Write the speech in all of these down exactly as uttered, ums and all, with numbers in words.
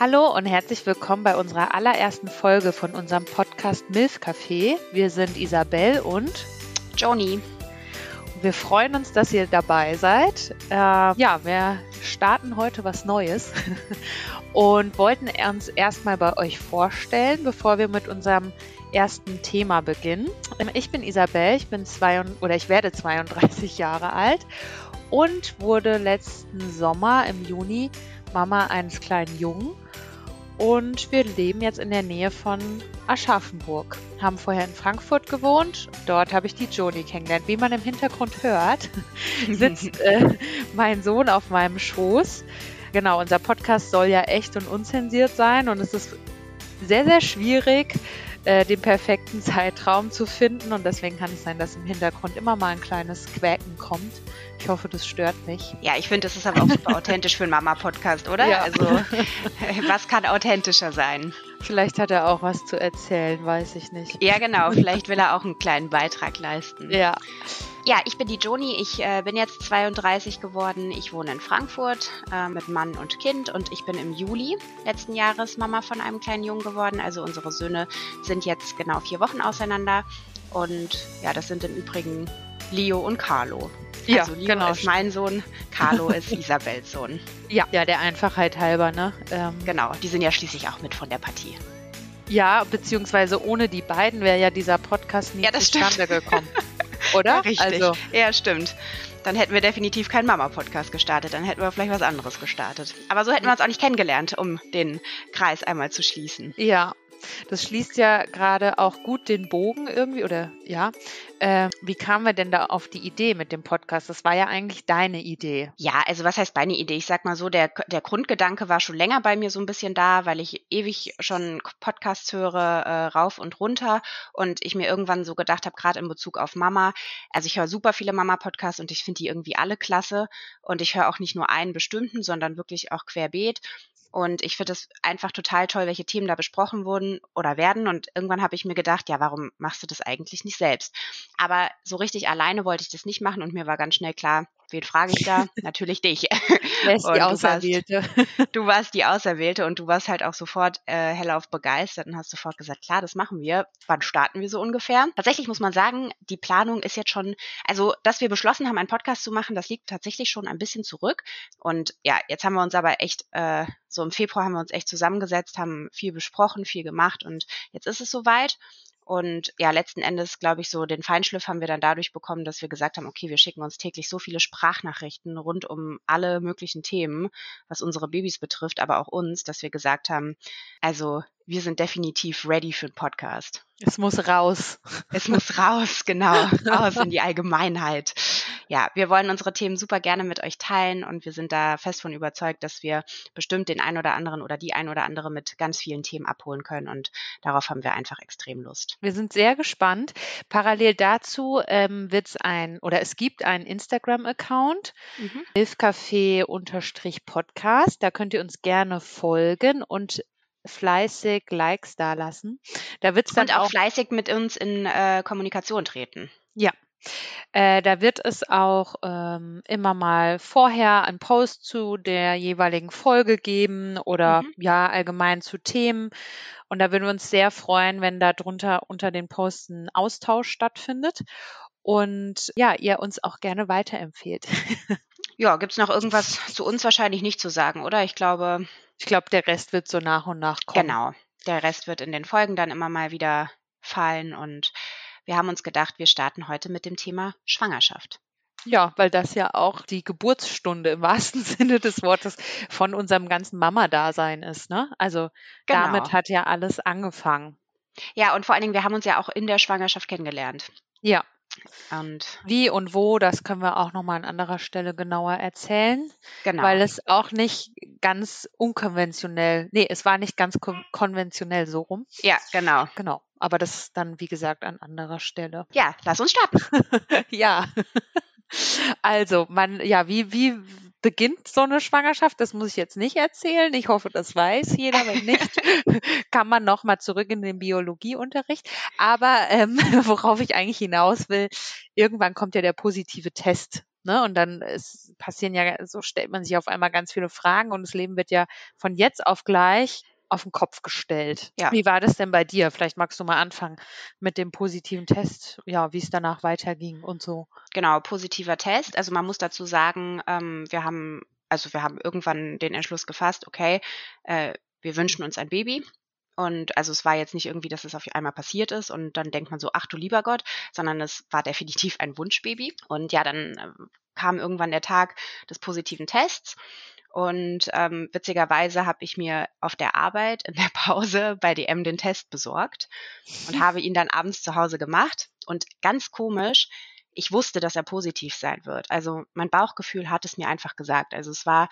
Hallo und herzlich willkommen bei unserer allerersten Folge von unserem Podcast Milfcafé. Wir sind Isabel und Joni. Und wir freuen uns, dass ihr dabei seid. Äh, ja, wir starten heute was Neues und wollten uns erstmal bei euch vorstellen, bevor wir mit unserem ersten Thema beginnen. Ich bin Isabel, ich bin zwei und, oder ich werde zweiunddreißig Jahre alt und wurde letzten Sommer im Juni Mama eines kleinen Jungen und wir leben jetzt in der Nähe von Aschaffenburg. Haben vorher in Frankfurt gewohnt, dort habe ich die Joni kennengelernt. Wie man im Hintergrund hört, sitzt äh, mein Sohn auf meinem Schoß. Genau, unser Podcast soll ja echt und unzensiert sein und es ist sehr, sehr schwierig, äh, den perfekten Zeitraum zu finden und deswegen kann es sein, dass im Hintergrund immer mal ein kleines Quäken kommt. Ich hoffe, das stört nicht. Ja, ich finde, das ist aber auch super authentisch für einen Mama-Podcast, oder? Ja. Also, was kann authentischer sein? Vielleicht hat er auch was zu erzählen, weiß ich nicht. Ja, genau. Vielleicht will er auch einen kleinen Beitrag leisten. Ja. Ja, ich bin die Joni. Ich äh, bin jetzt zweiunddreißig geworden. Ich wohne in Frankfurt äh, mit Mann und Kind und ich bin im Juli letzten Jahres Mama von einem kleinen Jungen geworden. Also, unsere Söhne sind jetzt genau vier Wochen auseinander und ja, das sind im Übrigen Leo und Carlo. Ja, also Leo genau. Ist mein Sohn, Carlo ist Isabels Sohn. Ja, ja, der Einfachheit halber, ne? Ähm, genau, die sind ja schließlich auch mit von der Partie. Ja, beziehungsweise ohne die beiden wäre ja dieser Podcast nie ja, zustande gekommen, oder? Ja, richtig, also, ja, stimmt. Dann hätten wir definitiv keinen Mama-Podcast gestartet, dann hätten wir vielleicht was anderes gestartet. Aber so hätten wir uns auch nicht kennengelernt, um den Kreis einmal zu schließen. Ja. Das schließt ja gerade auch gut den Bogen irgendwie, oder ja. Äh, wie kamen wir denn da auf die Idee mit dem Podcast? Das war ja eigentlich deine Idee. Ja, also was heißt meine Idee? Ich sag mal so, der, der Grundgedanke war schon länger bei mir so ein bisschen da, weil ich ewig schon Podcasts höre, äh, rauf und runter. Und ich mir irgendwann so gedacht habe, gerade in Bezug auf Mama, also ich höre super viele Mama-Podcasts und ich finde die irgendwie alle klasse. Und ich höre auch nicht nur einen bestimmten, sondern wirklich auch querbeet. Und ich finde es einfach total toll, welche Themen da besprochen wurden oder werden. Und irgendwann habe ich mir gedacht, ja, warum machst du das eigentlich nicht selbst? Aber so richtig alleine wollte ich das nicht machen und mir war ganz schnell klar, wen frage ich da? Natürlich dich. Wer ist die Auserwählte? Du warst, du warst die Auserwählte und du warst halt auch sofort äh, hellauf begeistert und hast sofort gesagt, klar, das machen wir. Wann starten wir so ungefähr? Tatsächlich muss man sagen, die Planung ist jetzt schon, also dass wir beschlossen haben, einen Podcast zu machen, das liegt tatsächlich schon ein bisschen zurück. Und ja, jetzt haben wir uns aber echt, äh, so im Februar haben wir uns echt zusammengesetzt, haben viel besprochen, viel gemacht und jetzt ist es soweit. Und ja, letzten Endes, glaube ich, so den Feinschliff haben wir dann dadurch bekommen, dass wir gesagt haben, okay, wir schicken uns täglich so viele Sprachnachrichten rund um alle möglichen Themen, was unsere Babys betrifft, aber auch uns, dass wir gesagt haben, also wir sind definitiv ready für einen Podcast. Es muss raus. Es muss raus, genau, raus in die Allgemeinheit. Ja, wir wollen unsere Themen super gerne mit euch teilen und wir sind da fest von überzeugt, dass wir bestimmt den einen oder anderen oder die ein oder andere mit ganz vielen Themen abholen können und darauf haben wir einfach extrem Lust. Wir sind sehr gespannt. Parallel dazu ähm, wird's ein oder es gibt einen Instagram-Account, mhm. milfcafe_podcast. Da könnt ihr uns gerne folgen und fleißig Likes da lassen. Da wird's dann und auch, auch fleißig mit uns in äh, Kommunikation treten. Ja. Äh, da wird es auch ähm, immer mal vorher einen Post zu der jeweiligen Folge geben oder mhm. ja allgemein zu Themen. Und da würden wir uns sehr freuen, wenn da drunter unter den Posts ein Austausch stattfindet und ja, ihr uns auch gerne weiterempfehlt. Ja, gibt es noch irgendwas zu uns wahrscheinlich nicht zu sagen, oder? Ich glaube, ich glaube, der Rest wird so nach und nach kommen. Genau, der Rest wird in den Folgen dann immer mal wieder fallen und wir haben uns gedacht, wir starten heute mit dem Thema Schwangerschaft. Ja, weil das ja auch die Geburtsstunde im wahrsten Sinne des Wortes von unserem ganzen Mama-Dasein ist, ne? Also genau. Damit hat ja alles angefangen. Ja, und vor allen Dingen, wir haben uns ja auch in der Schwangerschaft kennengelernt. Ja. Und wie und wo, das können wir auch nochmal an anderer Stelle genauer erzählen, genau. Weil es auch nicht ganz unkonventionell, nee, es war nicht ganz ko- konventionell so rum. Ja, genau. Genau, aber das ist dann, wie gesagt, an anderer Stelle. Ja, lass uns starten. Ja, also, man, ja, wie, wie beginnt so eine Schwangerschaft? Das muss ich jetzt nicht erzählen. Ich hoffe, das weiß jeder. Wenn nicht, kann man nochmal zurück in den Biologieunterricht. Aber ähm, worauf ich eigentlich hinaus will, irgendwann kommt ja der positive Test Ne? Und dann ist, passieren ja, so stellt man sich auf einmal ganz viele Fragen und das Leben wird ja von jetzt auf gleich auf den Kopf gestellt. Ja. Wie war das denn bei dir? Vielleicht magst du mal anfangen mit dem positiven Test, ja, wie es danach weiterging und so. Genau, positiver Test. Also man muss dazu sagen, ähm, wir haben, also wir haben irgendwann den Entschluss gefasst, okay, äh, wir wünschen uns ein Baby. Und also es war jetzt nicht irgendwie, dass es auf einmal passiert ist und dann denkt man so, ach du lieber Gott, sondern es war definitiv ein Wunschbaby. Und ja, dann äh, kam irgendwann der Tag des positiven Tests. Und ähm, witzigerweise habe ich mir auf der Arbeit in der Pause bei D M den Test besorgt und habe ihn dann abends zu Hause gemacht. Und ganz komisch, ich wusste, dass er positiv sein wird. Also mein Bauchgefühl hat es mir einfach gesagt. Also es war,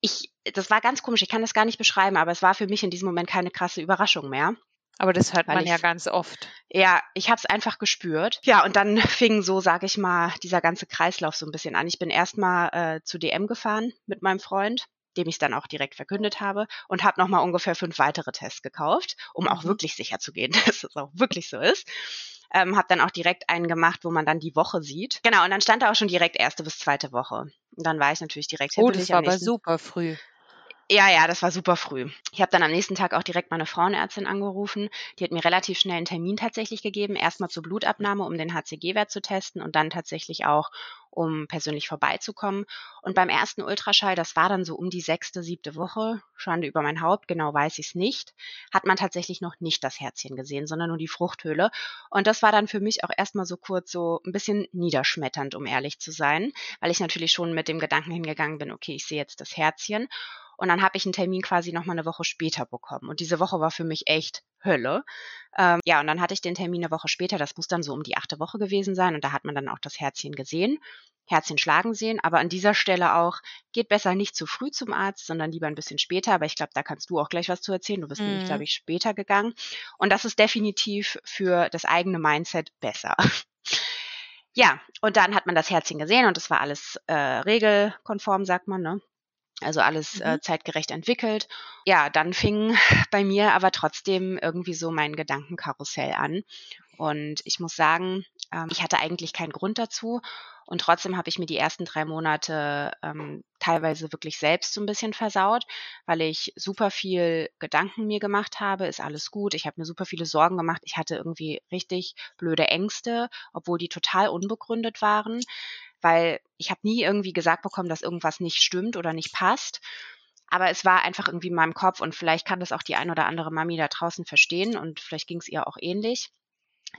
ich, das war ganz komisch, ich kann das gar nicht beschreiben, aber es war für mich in diesem Moment keine krasse Überraschung mehr. Aber das hört Weil man ich, ja ganz oft. Ja, ich habe es einfach gespürt. Ja, und dann fing so, sage ich mal, dieser ganze Kreislauf so ein bisschen an. Ich bin erstmal äh, zu D M gefahren mit meinem Freund, dem ich es dann auch direkt verkündet habe und habe nochmal ungefähr fünf weitere Tests gekauft, um auch wirklich sicher zu gehen, dass es auch wirklich so ist. Ähm, habe dann auch direkt einen gemacht, wo man dann die Woche sieht. Genau, und dann stand da auch schon direkt erste bis zweite Woche. Und dann war ich natürlich direkt hibbelig. Oh, das war aber super früh. Ja, ja, das war super früh. Ich habe dann am nächsten Tag auch direkt meine Frauenärztin angerufen. Die hat mir relativ schnell einen Termin tatsächlich gegeben. Erstmal zur Blutabnahme, um den H C G-Wert zu testen und dann tatsächlich auch, um persönlich vorbeizukommen. Und beim ersten Ultraschall, das war dann so um die sechste, siebte Woche, Schande über mein Haupt, genau weiß ich es nicht, hat man tatsächlich noch nicht das Herzchen gesehen, sondern nur die Fruchthöhle. Und das war dann für mich auch erstmal so kurz so ein bisschen niederschmetternd, um ehrlich zu sein, weil ich natürlich schon mit dem Gedanken hingegangen bin, okay, ich sehe jetzt das Herzchen. Und dann habe ich einen Termin quasi nochmal eine Woche später bekommen. Und diese Woche war für mich echt Hölle. Ähm, ja, und dann hatte ich den Termin eine Woche später. Das muss dann so um die achte Woche gewesen sein. Und da hat man dann auch das Herzchen gesehen, Herzchen schlagen sehen. Aber an dieser Stelle auch, geht besser nicht zu früh zum Arzt, sondern lieber ein bisschen später. Aber ich glaube, da kannst du auch gleich was zu erzählen. Du bist mhm. nämlich, glaube ich, später gegangen. Und das ist definitiv für das eigene Mindset besser. Ja, und dann hat man das Herzchen gesehen und es war alles äh, regelkonform, sagt man, ne? Also alles mhm. äh, zeitgerecht entwickelt. Ja, dann fing bei mir aber trotzdem irgendwie so mein Gedankenkarussell an. Und ich muss sagen, ähm, ich hatte eigentlich keinen Grund dazu. Und trotzdem habe ich mir die ersten drei Monate ähm, teilweise wirklich selbst so ein bisschen versaut, weil ich super viel Gedanken mir gemacht habe, ist alles gut. Ich habe mir super viele Sorgen gemacht. Ich hatte irgendwie richtig blöde Ängste, obwohl die total unbegründet waren. Weil ich habe nie irgendwie gesagt bekommen, dass irgendwas nicht stimmt oder nicht passt. Aber es war einfach irgendwie in meinem Kopf und vielleicht kann das auch die ein oder andere Mami da draußen verstehen und vielleicht ging es ihr auch ähnlich.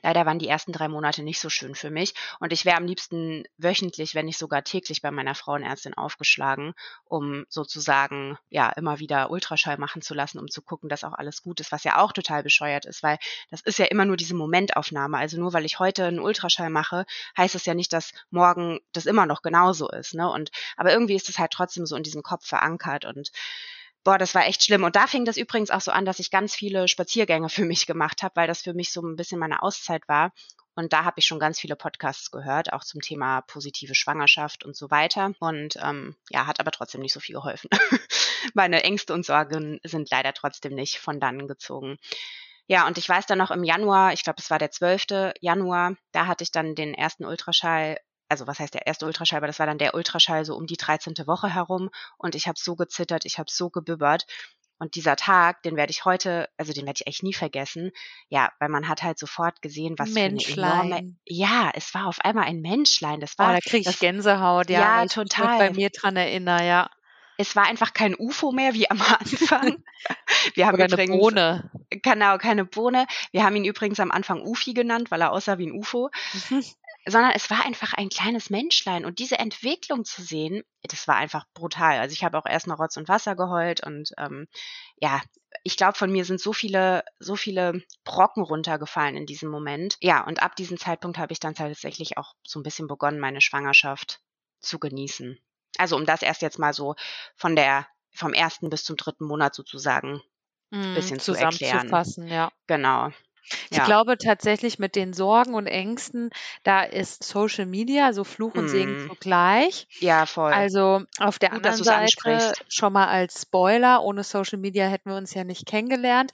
Leider waren die ersten drei Monate nicht so schön für mich und ich wäre am liebsten wöchentlich, wenn nicht sogar täglich bei meiner Frauenärztin aufgeschlagen, um sozusagen ja immer wieder Ultraschall machen zu lassen, um zu gucken, dass auch alles gut ist, was ja auch total bescheuert ist, weil das ist ja immer nur diese Momentaufnahme. Also nur weil ich heute einen Ultraschall mache, heißt es ja nicht, dass morgen das immer noch genauso ist, ne? Und aber irgendwie ist es halt trotzdem so in diesem Kopf verankert und boah, das war echt schlimm. Und da fing das übrigens auch so an, dass ich ganz viele Spaziergänge für mich gemacht habe, weil das für mich so ein bisschen meine Auszeit war. Und da habe ich schon ganz viele Podcasts gehört, auch zum Thema positive Schwangerschaft und so weiter. Und ähm, ja, hat aber trotzdem nicht so viel geholfen. Meine Ängste und Sorgen sind leider trotzdem nicht von dannen gezogen. Ja, und ich weiß dann noch im Januar, ich glaube, es war der zwölfte Januar, da hatte ich dann den ersten Ultraschall. Also was heißt der erste Ultraschall, aber das war dann der Ultraschall so um die dreizehnte Woche herum und ich habe so gezittert, ich habe so gebibbert und dieser Tag, den werde ich heute, also den werde ich echt nie vergessen, ja, weil man hat halt sofort gesehen, was für eine enorme, ja, es war auf einmal ein Menschlein, das war, oh, da kriege ich Gänsehaut, ja, ja weil total, ich mich bei mir dran erinnere, ja. Es war einfach kein U F O mehr, wie am Anfang. Wir haben übrigens, keine Bohne. Genau, keine Bohne. Wir haben ihn übrigens am Anfang Ufi genannt, weil er aussah wie ein U F O. Mhm. Sondern es war einfach ein kleines Menschlein. Und diese Entwicklung zu sehen, das war einfach brutal. Also ich habe auch erstmal Rotz und Wasser geheult. Und ähm, ja, ich glaube, von mir sind so viele, so viele Brocken runtergefallen in diesem Moment. Ja, und ab diesem Zeitpunkt habe ich dann tatsächlich auch so ein bisschen begonnen, meine Schwangerschaft zu genießen. Also um das erst jetzt mal so von der vom ersten bis zum dritten Monat sozusagen ein mm, bisschen zu erklären. Zusammenzufassen, ja. Genau. Ich ja. glaube tatsächlich, mit den Sorgen und Ängsten, da ist Social Media so Fluch und mm. Segen zugleich. Ja, voll. Also auf der Gut, anderen dass du's Seite ansprichst. Schon mal als Spoiler, ohne Social Media hätten wir uns ja nicht kennengelernt.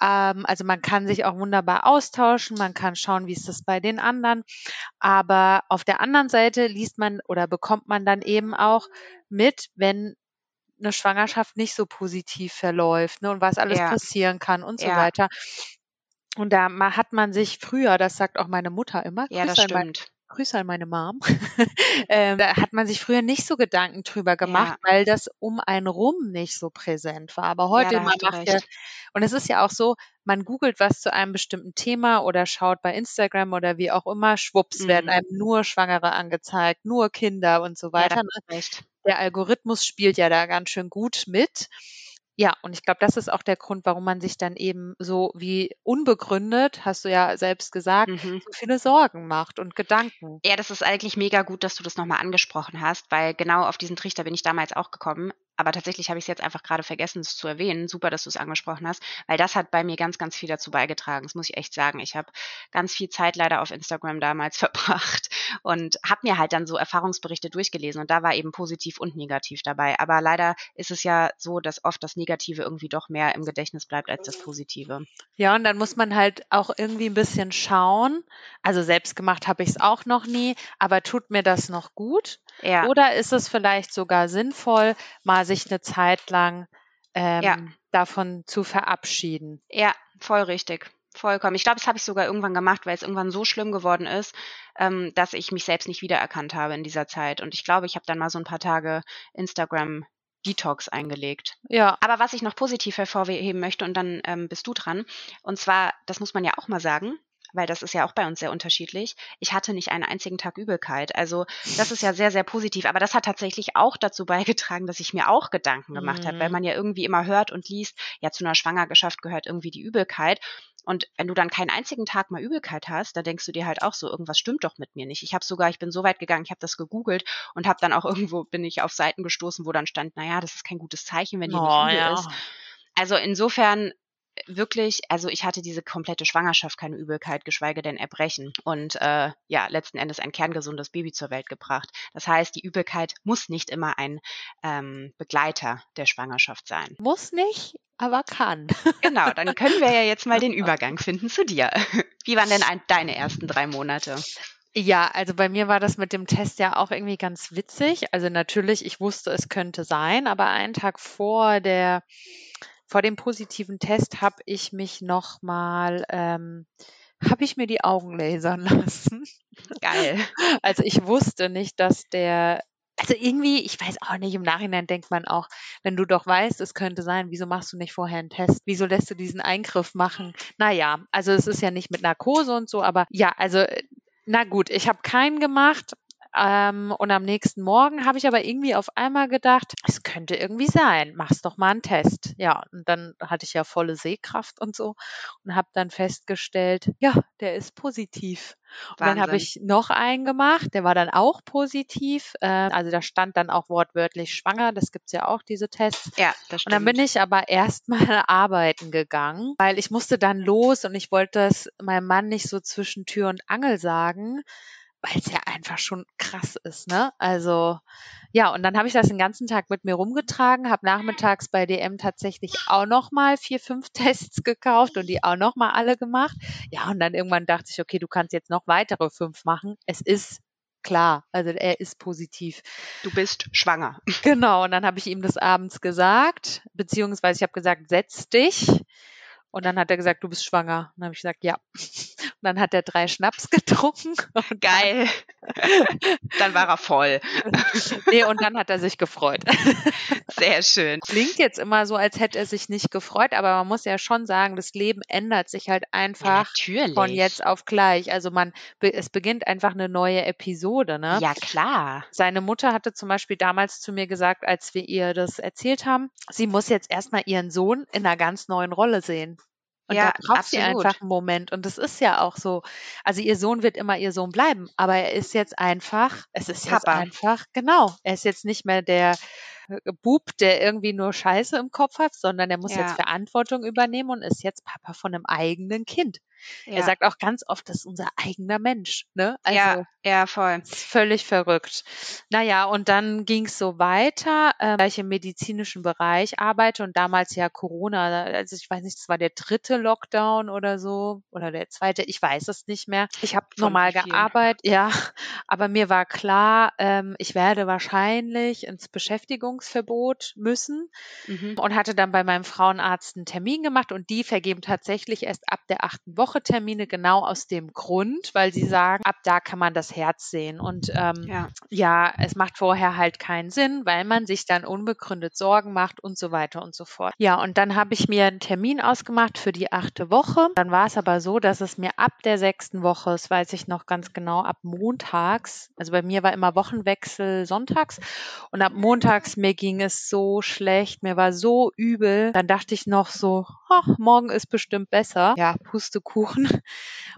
Ähm, also man kann sich auch wunderbar austauschen, man kann schauen, wie ist das bei den anderen. Aber auf der anderen Seite liest man oder bekommt man dann eben auch mit, wenn eine Schwangerschaft nicht so positiv verläuft, ne, und was alles ja. passieren kann und so ja. weiter. Und da hat man sich früher, das sagt auch meine Mutter immer, ja, das stimmt. Mein, Grüße an meine Mom, ähm, da hat man sich früher nicht so Gedanken drüber gemacht, ja. weil das um einen rum nicht so präsent war. Aber heute, ja, man macht ja, und es ist ja auch so, man googelt was zu einem bestimmten Thema oder schaut bei Instagram oder wie auch immer, schwupps, mhm. werden einem nur Schwangere angezeigt, nur Kinder und so weiter. Ja, der Algorithmus spielt ja da ganz schön gut mit. Ja, und ich glaube, das ist auch der Grund, warum man sich dann eben so wie unbegründet, hast du ja selbst gesagt, mhm. so viele Sorgen macht und Gedanken. Ja, das ist eigentlich mega gut, dass du das nochmal angesprochen hast, weil genau auf diesen Trichter bin ich damals auch gekommen. Aber tatsächlich habe ich es jetzt einfach gerade vergessen, es zu erwähnen. Super, dass du es angesprochen hast, weil das hat bei mir ganz, ganz viel dazu beigetragen. Das muss ich echt sagen. Ich habe ganz viel Zeit leider auf Instagram damals verbracht und habe mir halt dann so Erfahrungsberichte durchgelesen. Und da war eben positiv und negativ dabei. Aber leider ist es ja so, dass oft das Negative irgendwie doch mehr im Gedächtnis bleibt als das Positive. Ja, und dann muss man halt auch irgendwie ein bisschen schauen. Also selbst gemacht habe ich es auch noch nie. Aber tut mir das noch gut? Ja. Oder ist es vielleicht sogar sinnvoll, mal sich eine Zeit lang ähm, ja. davon zu verabschieden? Ja, voll richtig. Vollkommen. Ich glaube, das habe ich sogar irgendwann gemacht, weil es irgendwann so schlimm geworden ist, ähm, dass ich mich selbst nicht wiedererkannt habe in dieser Zeit. Und ich glaube, ich habe dann mal so ein paar Tage Instagram Detox eingelegt. Ja. Aber was ich noch positiv hervorheben möchte, und dann ähm, bist du dran, und zwar, das muss man ja auch mal sagen, weil das ist ja auch bei uns sehr unterschiedlich. Ich hatte nicht einen einzigen Tag Übelkeit. Also das ist ja sehr, sehr positiv. Aber das hat tatsächlich auch dazu beigetragen, dass ich mir auch Gedanken gemacht mhm. habe, weil man ja irgendwie immer hört und liest, ja, zu einer Schwangerschaft gehört irgendwie die Übelkeit. Und wenn du dann keinen einzigen Tag mal Übelkeit hast, dann denkst du dir halt auch so, irgendwas stimmt doch mit mir nicht. Ich habe sogar, ich bin so weit gegangen, ich habe das gegoogelt und habe dann auch irgendwo, bin ich auf Seiten gestoßen, wo dann stand, naja, das ist kein gutes Zeichen, wenn die oh, nicht übel ja. ist. Also insofern wirklich, also ich hatte diese komplette Schwangerschaft keine Übelkeit, geschweige denn Erbrechen und äh, ja, letzten Endes ein kerngesundes Baby zur Welt gebracht. Das heißt, die Übelkeit muss nicht immer ein ähm, Begleiter der Schwangerschaft sein. Muss nicht, aber kann. Genau, dann können wir ja jetzt mal den Übergang finden zu dir. Wie waren denn ein, deine ersten drei Monate? Ja, also bei mir war das mit dem Test ja auch irgendwie ganz witzig. Also natürlich, ich wusste, es könnte sein, aber einen Tag vor der Vor dem positiven Test habe ich mich nochmal, ähm, habe ich mir die Augen lasern lassen. Geil. Also ich wusste nicht, dass der, also irgendwie, ich weiß auch nicht, im Nachhinein denkt man auch, wenn du doch weißt, es könnte sein, wieso machst du nicht vorher einen Test? Wieso lässt du diesen Eingriff machen? Naja, also es ist ja nicht mit Narkose und so, aber ja, also na gut, ich habe keinen gemacht. Ähm, und am nächsten Morgen habe ich aber irgendwie auf einmal gedacht, es könnte irgendwie sein, mach's doch mal einen Test. Ja, und dann hatte ich ja volle Sehkraft und so und habe dann festgestellt, ja, der ist positiv. Und Wahnsinn. Dann habe ich noch einen gemacht, der war dann auch positiv. Äh, also da stand dann auch wortwörtlich schwanger, das gibt's ja auch, diese Tests. Ja, das stimmt. Und dann bin ich aber erstmal arbeiten gegangen, weil ich musste dann los und ich wollte das meinem Mann nicht so zwischen Tür und Angel sagen, weil es ja einfach schon krass ist, ne? Also, ja, und dann habe ich das den ganzen Tag mit mir rumgetragen, habe nachmittags bei D M tatsächlich auch nochmal vier, fünf Tests gekauft und die auch nochmal alle gemacht. Ja, und dann irgendwann dachte ich, okay, du kannst jetzt noch weitere fünf machen. Es ist klar, also er ist positiv. Du bist schwanger. Genau, und dann habe ich ihm das abends gesagt, beziehungsweise ich habe gesagt, setz dich. Und dann hat er gesagt, du bist schwanger. Und dann habe ich gesagt, ja. Und dann hat er drei Schnaps getrunken. Und geil. Dann war er voll. Nee, und dann hat er sich gefreut. Sehr schön. Klingt jetzt immer so, als hätte er sich nicht gefreut, aber man muss ja schon sagen, das Leben ändert sich halt einfach ja, von jetzt auf gleich. Also man, es beginnt einfach eine neue Episode, ne? Ja, klar. Seine Mutter hatte zum Beispiel damals zu mir gesagt, als wir ihr das erzählt haben, sie muss jetzt erstmal ihren Sohn in einer ganz neuen Rolle sehen. Und ja, da braucht sie einfach einen Moment. Und das ist ja auch so. Also ihr Sohn wird immer ihr Sohn bleiben, aber er ist jetzt einfach, es ist Papa. Jetzt einfach, genau. Er ist jetzt nicht mehr der Bub, der irgendwie nur Scheiße im Kopf hat, sondern er muss ja. jetzt Verantwortung übernehmen und ist jetzt Papa von einem eigenen Kind. Ja. Er sagt auch ganz oft, das ist unser eigener Mensch. Ne? Also, ja, ja, voll. Völlig verrückt. Naja, und dann ging es so weiter, äh, weil ich im medizinischen Bereich arbeite und damals ja Corona, also ich weiß nicht, das war der dritte Lockdown oder so oder der zweite, ich weiß es nicht mehr. Ich habe normal gearbeitet, ja, aber mir war klar, ähm, ich werde wahrscheinlich ins Beschäftigungsverbot müssen, mhm. und hatte dann bei meinem Frauenarzt einen Termin gemacht und die vergeben tatsächlich erst ab der achten Woche Termine, genau aus dem Grund, weil sie sagen, ab da kann man das Herz sehen und ähm, ja. ja, es macht vorher halt keinen Sinn, weil man sich dann unbegründet Sorgen macht und so weiter und so fort. Ja, und dann habe ich mir einen Termin ausgemacht für die achte Woche. Dann war es aber so, dass es mir ab der sechsten Woche, das weiß ich noch ganz genau, ab montags, also bei mir war immer Wochenwechsel sonntags und ab montags, mir ging es so schlecht, mir war so übel, dann dachte ich noch so, ach, morgen ist bestimmt besser. Ja, Pustekuchen.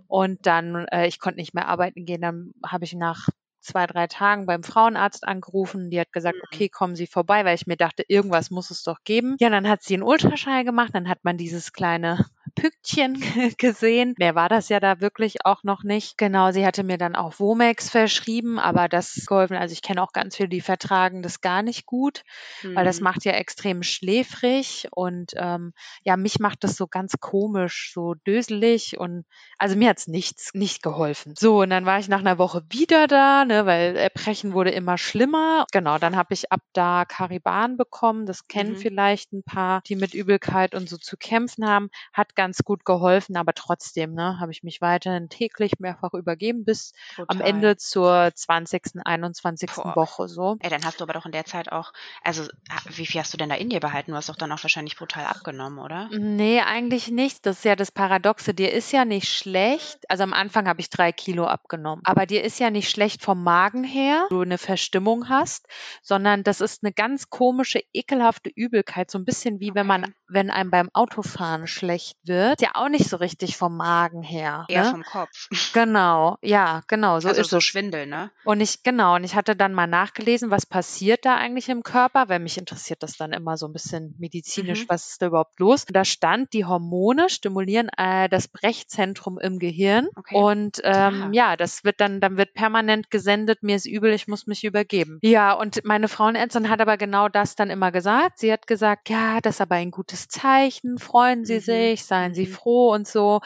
Und dann, äh, ich konnte nicht mehr arbeiten gehen, dann habe ich nach zwei, drei Tagen beim Frauenarzt angerufen. Die hat gesagt, okay, kommen Sie vorbei, weil ich mir dachte, irgendwas muss es doch geben. Ja, dann hat sie einen Ultraschall gemacht, dann hat man dieses kleine Pünktchen gesehen. Mehr war das ja da wirklich auch noch nicht. Genau, sie hatte mir dann auch Vomex verschrieben, aber das ist geholfen. Also ich kenne auch ganz viele, die vertragen das gar nicht gut, mhm. weil das macht ja extrem schläfrig und ähm, ja, mich macht das so ganz komisch, so döselig und also mir hat es nichts, nicht geholfen. So, und dann war ich nach einer Woche wieder da, ne, weil Erbrechen wurde immer schlimmer. Genau, dann habe ich ab da Cariban bekommen. Das kennen mhm. vielleicht ein paar, die mit Übelkeit und so zu kämpfen haben. Hat ganz ganz gut geholfen, aber trotzdem, ne, habe ich mich weiterhin täglich mehrfach übergeben bis Total. am Ende zur zwanzigsten, einundzwanzigsten Boah. Woche so. Ey, dann hast du aber doch in der Zeit auch, also wie viel hast du denn da in dir behalten? Du hast doch dann auch wahrscheinlich brutal abgenommen, oder? Nee, eigentlich nicht. Das ist ja das Paradoxe. Dir ist ja nicht schlecht. Also am Anfang habe ich drei Kilo abgenommen, aber dir ist ja nicht schlecht vom Magen her, du eine Verstimmung hast, sondern das ist eine ganz komische, ekelhafte Übelkeit. So ein bisschen wie okay. wenn man, wenn einem beim Autofahren schlecht wird. Wird, ja auch nicht so richtig vom Magen her. Eher ne? vom Kopf. Genau, ja, genau, so also ist so es. Schwindel, ne? Und ich, genau, und ich hatte dann mal nachgelesen, was passiert da eigentlich im Körper, weil mich interessiert das dann immer so ein bisschen medizinisch, mhm. was ist da überhaupt los? Und da stand, die Hormone stimulieren äh, das Brechzentrum im Gehirn okay. und ähm, ja, das wird dann, dann wird permanent gesendet, mir ist übel, ich muss mich übergeben. Ja, und meine Frauenärztin hat aber genau das dann immer gesagt. Sie hat gesagt, ja, das ist aber ein gutes Zeichen, freuen Sie mhm. sich, seien Sie froh und so.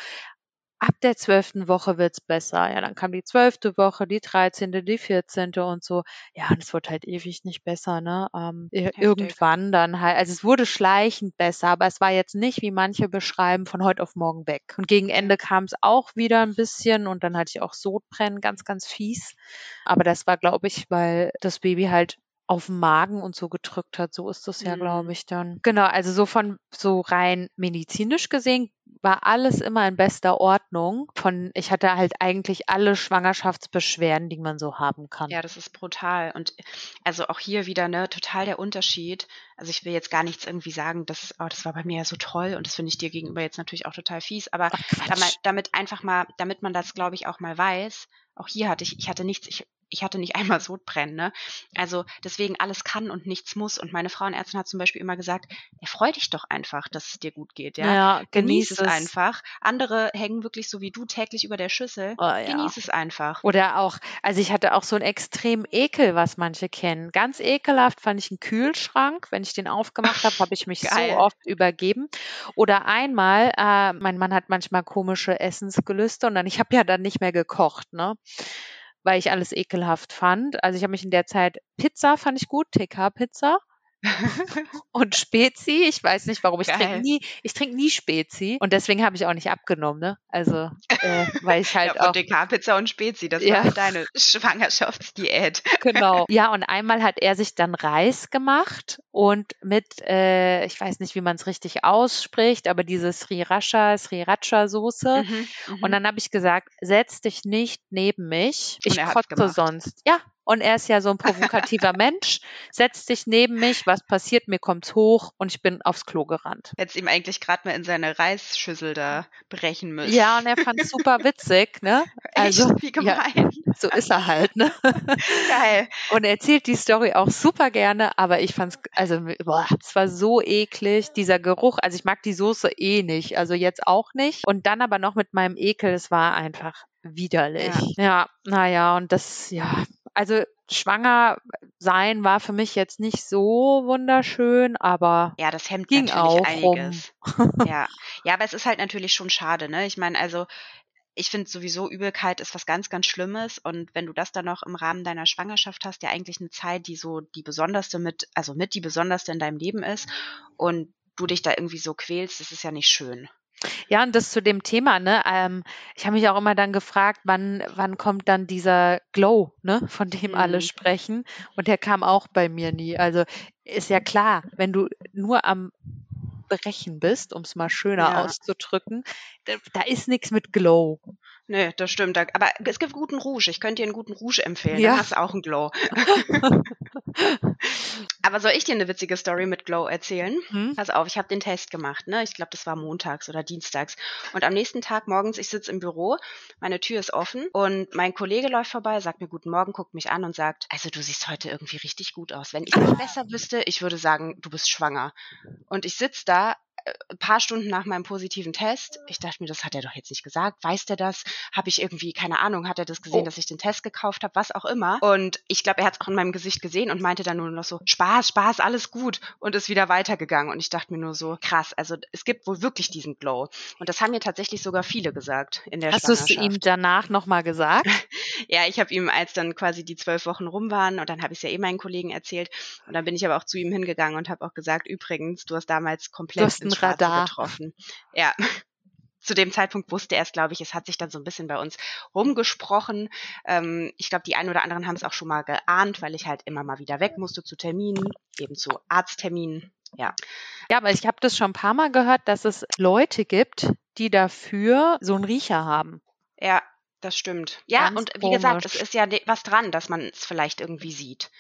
Ab der zwölften Woche wird's besser. Ja, dann kam die zwölfte Woche, die dreizehnte, die vierzehnte und so. Ja, und es wurde halt ewig nicht besser, ne? Ähm, irgendwann dann halt. Also es wurde schleichend besser, aber es war jetzt nicht, wie manche beschreiben, von heute auf morgen weg. Und gegen Ende kam es auch wieder ein bisschen und dann hatte ich auch Sodbrennen, ganz, ganz fies. Aber das war, glaube ich, weil das Baby halt auf den Magen und so gedrückt hat. So ist das ja, mhm. glaube ich, dann. Genau, also so von so rein medizinisch gesehen war alles immer in bester Ordnung. Von, ich hatte halt eigentlich alle Schwangerschaftsbeschwerden, die man so haben kann. Ja, das ist brutal. Und also auch hier wieder, ne, total der Unterschied. Also ich will jetzt gar nichts irgendwie sagen, das, oh, das war bei mir ja so toll und das finde ich dir gegenüber jetzt natürlich auch total fies. Aber Ach, damit, damit einfach mal, damit man das, glaube ich, auch mal weiß, auch hier hatte ich, ich hatte nichts, ich Ich hatte nicht einmal Sodbrennen, ne? Also deswegen alles kann und nichts muss. Und meine Frauenärztin hat zum Beispiel immer gesagt, ja, freu dich doch einfach, dass es dir gut geht, ja? Ja, genieß, genieß es einfach. Andere hängen wirklich so wie du täglich über der Schüssel. Oh, ja. Genieß es einfach. Oder auch, also ich hatte auch so einen extremen Ekel, was manche kennen. Ganz ekelhaft fand ich einen Kühlschrank. Wenn ich den aufgemacht habe, habe ich mich Geil. so oft übergeben. Oder einmal, äh, mein Mann hat manchmal komische Essensgelüste und dann, ich habe ja dann nicht mehr gekocht, ne? Weil ich alles ekelhaft fand. Also ich habe mich in der Zeit, Pizza fand ich gut, T K-Pizza und Spezi. Ich weiß nicht, warum. Ich trinke nie, ich trinke nie Spezi und deswegen habe ich auch nicht abgenommen, ne? Also, äh, weil ich halt ja, auch... T K-Pizza und Spezi, das ja. war deine Schwangerschaftsdiät. Genau. Ja, und einmal hat er sich dann Reis gemacht und mit, äh, ich weiß nicht, wie man es richtig ausspricht, aber diese Sriracha, Sriracha-Soße. Mhm, und dann habe ich gesagt, setz dich nicht neben mich. Und ich kotze sonst. Ja. und er ist ja so ein provokativer Mensch, setzt sich neben mich, was passiert, mir kommt's hoch und ich bin aufs Klo gerannt. Hättest ihm eigentlich gerade mal in seine Reisschüssel da brechen müssen. Ja, und er fand's super witzig, ne? Also, echt? Wie gemein. Ja, so ist er halt, ne? Geil. Und er erzählt die Story auch super gerne, aber ich fand's, also, boah, es war so eklig, dieser Geruch, also ich mag die Soße eh nicht, also jetzt auch nicht. Und dann aber noch mit meinem Ekel, es war einfach widerlich. Ja, ja, naja, und das, ja, also schwanger sein war für mich jetzt nicht so wunderschön, aber ja, das hemmt ging natürlich einiges. Ja. Ja, aber es ist halt natürlich schon schade, ne? Ich meine, also ich finde sowieso, Übelkeit ist was ganz, ganz Schlimmes. Und wenn du das dann noch im Rahmen deiner Schwangerschaft hast, ja eigentlich eine Zeit, die so die besonderste mit, also mit die besonderste in deinem Leben ist und du dich da irgendwie so quälst, das ist ja nicht schön. Ja, und das zu dem Thema, ne? Ähm, ich habe mich auch immer dann gefragt, wann, wann kommt dann dieser Glow, ne, von dem mhm. alle sprechen. Und der kam auch bei mir nie. Also ist ja klar, wenn du nur am Brechen bist, um es mal schöner ja. auszudrücken, da, da ist nichts mit Glow. Nee, das stimmt. Aber es gibt guten Rouge. Ich könnte dir einen guten Rouge empfehlen. Ja. Das ist auch ein Glow. Aber soll ich dir eine witzige Story mit Glow erzählen? Hm? Pass auf, ich habe den Test gemacht, ne? Ich glaube, das war montags oder dienstags. Und am nächsten Tag morgens, ich sitze im Büro, meine Tür ist offen und mein Kollege läuft vorbei, sagt mir guten Morgen, guckt mich an und sagt, also du siehst heute irgendwie richtig gut aus. Wenn ich nicht besser wüsste, ich würde sagen, du bist schwanger. Und ich sitze da, ein paar Stunden nach meinem positiven Test, ich dachte mir, das hat er doch jetzt nicht gesagt, weiß der das, habe ich irgendwie, keine Ahnung, hat er das gesehen, oh. dass ich den Test gekauft habe, was auch immer, und ich glaube, er hat es auch in meinem Gesicht gesehen und meinte dann nur noch so, Spaß, Spaß, alles gut, und ist wieder weitergegangen, und ich dachte mir nur so, krass, also es gibt wohl wirklich diesen Glow, und das haben mir tatsächlich sogar viele gesagt in der Hast Schwangerschaft. Hast du es ihm danach nochmal gesagt? Ja, ich habe ihm, als dann quasi die zwölf Wochen rum waren, und dann habe ich es ja eh meinen Kollegen erzählt, und dann bin ich aber auch zu ihm hingegangen und habe auch gesagt, übrigens, du hast damals komplett Radar getroffen. Ja. Zu dem Zeitpunkt wusste er es, glaube ich, es hat sich dann so ein bisschen bei uns rumgesprochen. Ähm, ich glaube, die einen oder anderen haben es auch schon mal geahnt, weil ich halt immer mal wieder weg musste zu Terminen, eben zu Arztterminen. Ja. Ja, aber ich habe das schon ein paar Mal gehört, dass es Leute gibt, die dafür so einen Riecher haben. Ja, das stimmt. Ja, ganz und wie komisch. Gesagt, es ist ja was dran, dass man es vielleicht irgendwie sieht.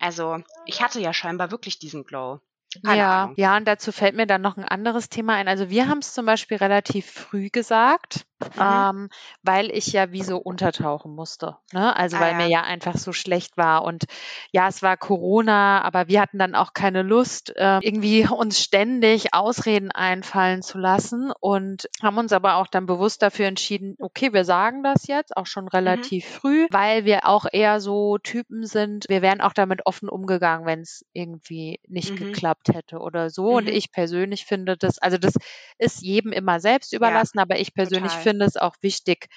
Also, ich hatte ja scheinbar wirklich diesen Glow. Keine ja, Ahnung. Ja, und dazu fällt mir dann noch ein anderes Thema ein. Also wir haben es zum Beispiel relativ früh gesagt, mhm. ähm, weil ich ja wie so untertauchen musste, ne? Also ah, weil ja. mir ja einfach so schlecht war. Und ja, es war Corona, aber wir hatten dann auch keine Lust, äh, irgendwie uns ständig Ausreden einfallen zu lassen und haben uns aber auch dann bewusst dafür entschieden, okay, wir sagen das jetzt auch schon relativ mhm. früh, weil wir auch eher so Typen sind. Wir wären auch damit offen umgegangen, wenn es irgendwie nicht mhm. geklappt hätte oder so. Mhm. Und ich persönlich finde das, also das ist jedem immer selbst überlassen, ja, aber ich persönlich total. Finde es auch wichtig,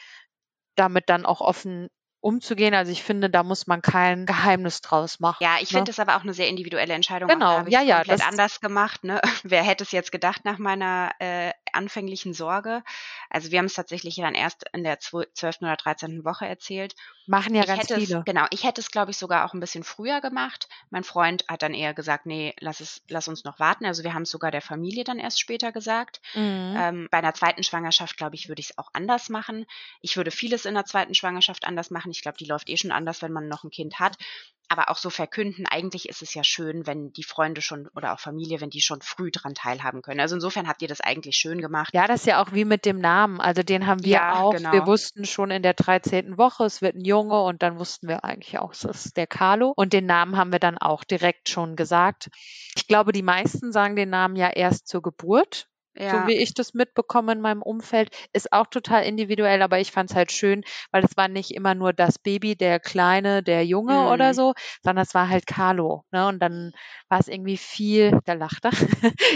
damit dann auch offen umzugehen. Also ich finde, da muss man kein Geheimnis draus machen. Ja, ich ne? finde das aber auch eine sehr individuelle Entscheidung. Genau, habe ich ja, ja. komplett das anders gemacht, ne? Wer hätte es jetzt gedacht nach meiner äh, anfänglichen Sorge? Also wir haben es tatsächlich dann erst in der zwölften oder dreizehnten Woche erzählt. Machen ja ich ganz viele. Es, genau, ich hätte es, glaube ich, sogar auch ein bisschen früher gemacht. Mein Freund hat dann eher gesagt, nee, lass es, lass uns noch warten. Also wir haben es sogar der Familie dann erst später gesagt. Mhm. Ähm, bei einer zweiten Schwangerschaft, glaube ich, würde ich es auch anders machen. Ich würde vieles in der zweiten Schwangerschaft anders machen. Ich glaube, die läuft eh schon anders, wenn man noch ein Kind hat. Aber auch so verkünden, eigentlich ist es ja schön, wenn die Freunde schon oder auch Familie, wenn die schon früh dran teilhaben können. Also insofern habt ihr das eigentlich schön gemacht. Ja, das ist ja auch wie mit dem Namen. Also den haben wir ja, auch. Genau. Wir wussten schon in der dreizehnten Woche, es wird ein Junge, und dann wussten wir eigentlich auch, es ist der Carlo. Und den Namen haben wir dann auch direkt schon gesagt. Ich glaube, die meisten sagen den Namen ja erst zur Geburt. Ja. So wie ich das mitbekomme in meinem Umfeld, ist auch total individuell, aber ich fand es halt schön, weil es war nicht immer nur das Baby, der Kleine, der Junge mhm. oder so, sondern es war halt Carlo, ne? Und dann war es irgendwie viel, da lacht er,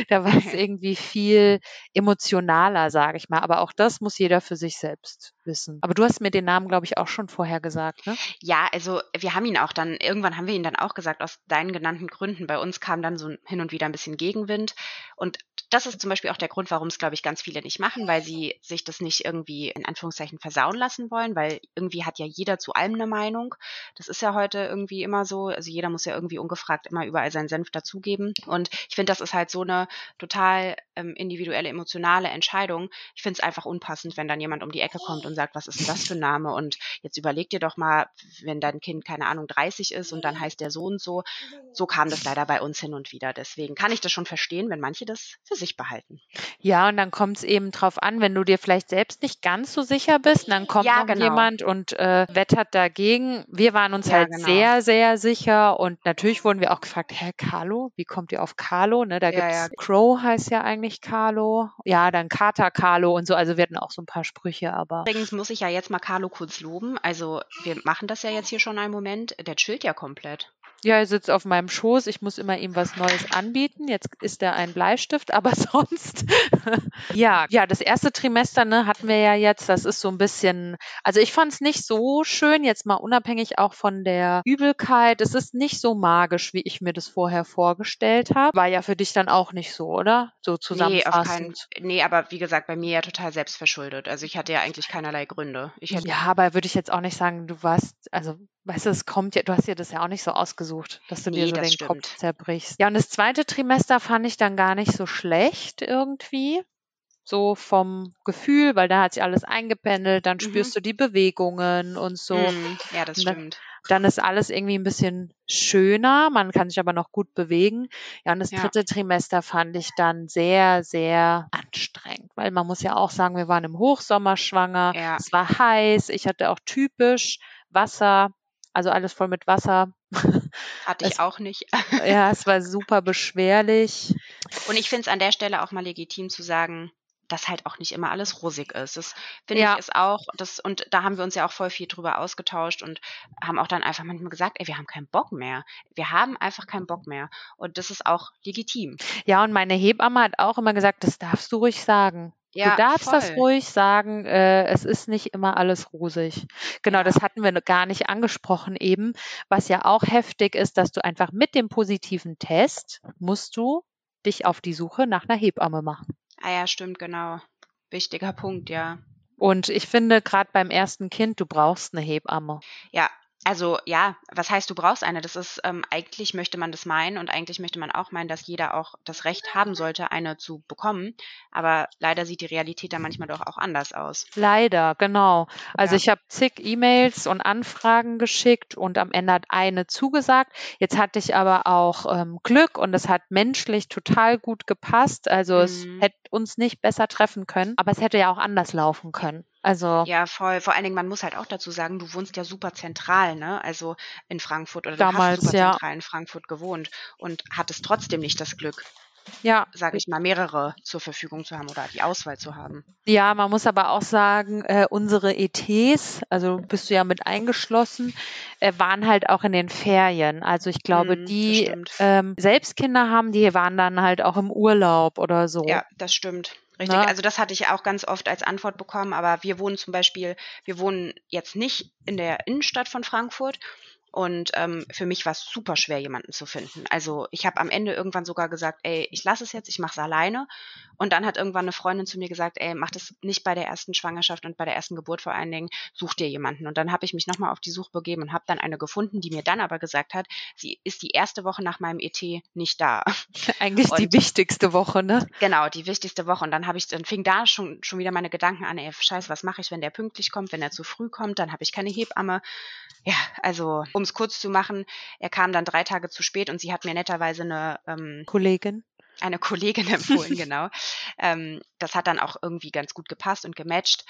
da war es irgendwie viel emotionaler, sage ich mal, aber auch das muss jeder für sich selbst wissen. Aber du hast mir den Namen, glaube ich, auch schon vorher gesagt, ne? Ja, also wir haben ihn auch dann, irgendwann haben wir ihn dann auch gesagt, aus deinen genannten Gründen. Bei uns kam dann so hin und wieder ein bisschen Gegenwind, und das ist zum Beispiel auch der Grund, warum es, glaube ich, ganz viele nicht machen, weil sie sich das nicht irgendwie in Anführungszeichen versauen lassen wollen, weil irgendwie hat ja jeder zu allem eine Meinung. Das ist ja heute irgendwie immer so. Also jeder muss ja irgendwie ungefragt immer überall seinen Senf dazugeben. Und ich finde, das ist halt so eine total ähm, individuelle, emotionale Entscheidung. Ich finde es einfach unpassend, wenn dann jemand um die Ecke kommt und und sagt, was ist denn das für ein Name? Und jetzt überleg dir doch mal, wenn dein Kind, keine Ahnung, dreißig ist und dann heißt der so und so. So kam das leider bei uns hin und wieder. Deswegen kann ich das schon verstehen, wenn manche das für sich behalten. Ja, und dann kommt es eben drauf an, wenn du dir vielleicht selbst nicht ganz so sicher bist, dann kommt ja, noch genau. jemand und äh, wettert dagegen. Wir waren uns ja, halt genau. sehr, sehr sicher und natürlich wurden wir auch gefragt, Herr Carlo, wie kommt ihr auf Carlo? Ne, da ja, gibt's ja. Crow heißt ja eigentlich Carlo. Ja, dann Kater Carlo und so. Also wir hatten auch so ein paar Sprüche, aber... Übrigens muss ich ja jetzt mal Carlo kurz loben. Also wir machen das ja jetzt hier schon einen Moment. Der chillt ja komplett. Ja, er sitzt auf meinem Schoß. Ich muss immer ihm was Neues anbieten. Jetzt ist er ein Bleistift, aber sonst... ja, ja, das erste Trimester, ne, hatten wir ja jetzt. Das ist so ein bisschen... Also ich fand es nicht so schön, jetzt mal unabhängig auch von der Übelkeit. Es ist nicht so magisch, wie ich mir das vorher vorgestellt habe. War ja für dich dann auch nicht so, oder? So zusammenfassend. Nee, nee, aber wie gesagt, bei mir ja total selbstverschuldet. Also ich hatte ja eigentlich keinerlei Gründe. Ich hätte ja, aber würde ich jetzt auch nicht sagen, du warst... also weißt du, es kommt ja, du hast ja das ja auch nicht so ausgesucht, dass du nee, dir so den stimmt. Kopf zerbrichst. Ja, und das zweite Trimester fand ich dann gar nicht so schlecht irgendwie. So vom Gefühl, weil da hat sich alles eingependelt, dann mhm. spürst du die Bewegungen und so. Mhm. Ja, das stimmt. Dann, dann ist alles irgendwie ein bisschen schöner, man kann sich aber noch gut bewegen. Ja, und das ja. dritte Trimester fand ich dann sehr, sehr anstrengend, weil man muss ja auch sagen, wir waren im Hochsommer schwanger, ja. es war heiß, ich hatte auch typisch Wasser, also alles voll mit Wasser. Hatte ich es, auch nicht. Ja, es war super beschwerlich. Und ich finde es an der Stelle auch mal legitim zu sagen, dass halt auch nicht immer alles rosig ist. Das finde ja. ich ist auch, das, und da haben wir uns ja auch voll viel drüber ausgetauscht und haben auch dann einfach manchmal gesagt, ey, wir haben keinen Bock mehr. Wir haben einfach keinen Bock mehr. Und das ist auch legitim. Ja, und meine Hebamme hat auch immer gesagt, das darfst du ruhig sagen. Ja, du darfst voll. das ruhig sagen, äh, es ist nicht immer alles rosig. Genau, ja. das hatten wir gar nicht angesprochen eben. Was ja auch heftig ist, dass du einfach mit dem positiven Test musst du dich auf die Suche nach einer Hebamme machen. Ah ja, stimmt, genau. Wichtiger Punkt, ja. Und ich finde, gerade beim ersten Kind, du brauchst eine Hebamme. Ja, also ja, was heißt, du brauchst eine? Das ist, ähm, eigentlich möchte man das meinen und eigentlich möchte man auch meinen, dass jeder auch das Recht haben sollte, eine zu bekommen. Aber leider sieht die Realität da manchmal doch auch anders aus. Leider, genau. Also ja. ich habe zig E-Mails und Anfragen geschickt und am Ende hat eine zugesagt. Jetzt hatte ich aber auch ähm, Glück und es hat menschlich total gut gepasst. Also mhm. es hätte uns nicht besser treffen können, aber es hätte ja auch anders laufen können. Also ja, voll. Vor allen Dingen, man muss halt auch dazu sagen, du wohnst ja super zentral, ne? Also in Frankfurt oder damals, du hast super ja. zentral in Frankfurt gewohnt und hattest trotzdem nicht das Glück, ja, sage ich mal, mehrere zur Verfügung zu haben oder die Auswahl zu haben. Ja, man muss aber auch sagen, äh, unsere E Ts, also bist du ja mit eingeschlossen, äh, waren halt auch in den Ferien. Also ich glaube, mm, die ähm, selbst Kinder haben, die waren dann halt auch im Urlaub oder so. Ja, das stimmt. Richtig, Na? also das hatte ich auch ganz oft als Antwort bekommen, aber wir wohnen zum Beispiel, wir wohnen jetzt nicht in der Innenstadt von Frankfurt und ähm, für mich war es super schwer, jemanden zu finden. Also ich habe am Ende irgendwann sogar gesagt, ey, ich lasse es jetzt, ich mache es alleine und dann hat irgendwann eine Freundin zu mir gesagt, ey, mach das nicht bei der ersten Schwangerschaft und bei der ersten Geburt vor allen Dingen, such dir jemanden und dann habe ich mich nochmal auf die Suche begeben und habe dann eine gefunden, die mir dann aber gesagt hat, sie ist die erste Woche nach meinem E T nicht da. Eigentlich und die wichtigste Woche, ne? Genau, die wichtigste Woche und dann habe ich, dann fing da schon, schon wieder meine Gedanken an, ey, scheiße, was mache ich, wenn der pünktlich kommt, wenn er zu früh kommt, dann habe ich keine Hebamme. Ja, also um es kurz zu machen, er kam dann drei Tage zu spät und sie hat mir netterweise eine ähm, Kollegin eine Kollegin empfohlen, genau. Ähm, das hat dann auch irgendwie ganz gut gepasst und gematcht,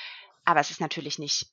aber es ist natürlich nicht